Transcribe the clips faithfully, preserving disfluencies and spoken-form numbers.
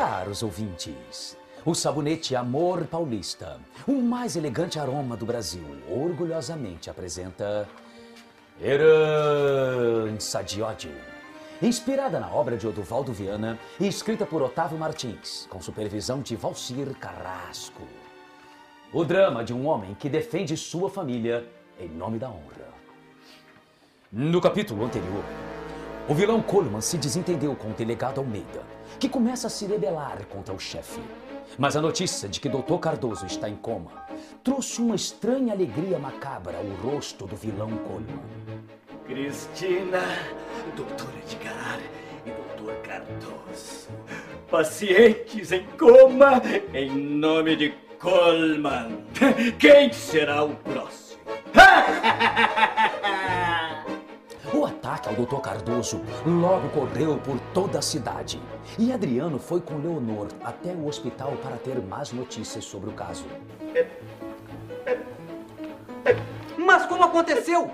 Caros ouvintes, o sabonete Amor Paulista, o mais elegante aroma do Brasil, orgulhosamente apresenta Herança de Ódio, inspirada na obra de Odovaldo Viana e escrita por Otávio Martins, com supervisão de Valcir Carrasco. O drama de um homem que defende sua família em nome da honra. No capítulo anterior, o vilão Coleman se desentendeu com o delegado Almeida, que começa a se rebelar contra o chefe. Mas a notícia de que doutor Cardoso está em coma trouxe uma estranha alegria macabra ao rosto do vilão Coleman. Cristina, doutor Edgar e doutor Cardoso, pacientes em coma em nome de Coleman. Quem será o próximo? O ataque ao doutor Cardoso logo correu por toda a cidade e Adriano foi com Leonor até o hospital para ter mais notícias sobre o caso. Mas como aconteceu?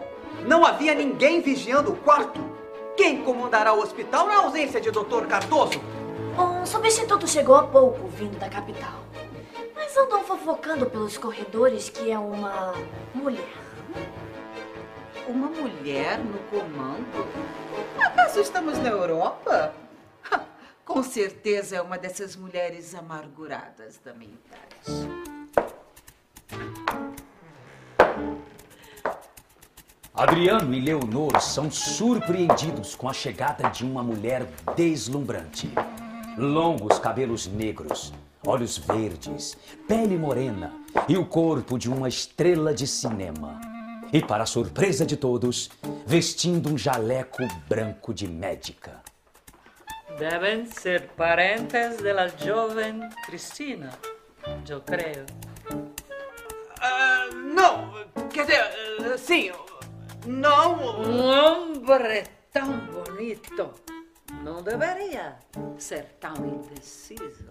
Não havia ninguém vigiando o quarto. Quem comandará o hospital na ausência de doutor Cardoso? Um substituto chegou há pouco, vindo da capital. Mas andam fofocando pelos corredores que é uma mulher. Uma mulher no comando? Acaso estamos na Europa? Com certeza é uma dessas mulheres amarguradas da minha idade. Adriano e Leonor são surpreendidos com a chegada de uma mulher deslumbrante. Longos cabelos negros, olhos verdes, pele morena e o corpo de uma estrela de cinema. E, para a surpresa de todos, vestindo um jaleco branco de médica. Devem ser parentes da jovem Cristina, eu creio. Uh, não, quer dizer, uh, sim, não... Um homem tão bonito não deveria ser tão indeciso.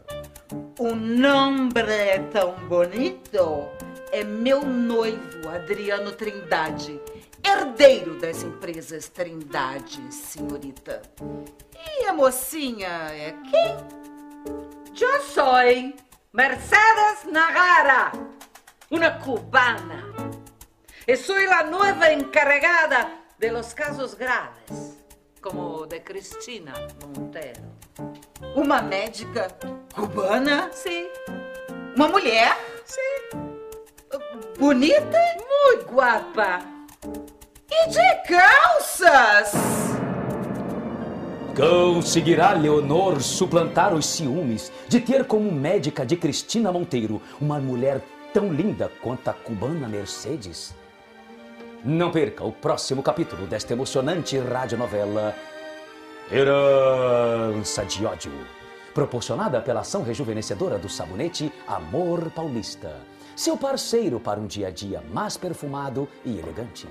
Um homem tão bonito... É meu noivo, Adriano Trindade, herdeiro das empresas Trindade, senhorita. E a mocinha é quem? Eu sou Mercedes Nagara, uma cubana. E sou a nova encarregada de los casos graves, como de Cristina Monteiro. Uma médica cubana? Sim. Uma mulher? Sim. Bonita? Muito guapa. E de calças! Conseguirá Leonor suplantar os ciúmes de ter como médica de Cristina Monteiro uma mulher tão linda quanto a cubana Mercedes? Não perca o próximo capítulo desta emocionante radionovela Herança de Ódio, proporcionada pela ação rejuvenescedora do sabonete Amor Paulista. Seu parceiro para um dia a dia mais perfumado e elegante.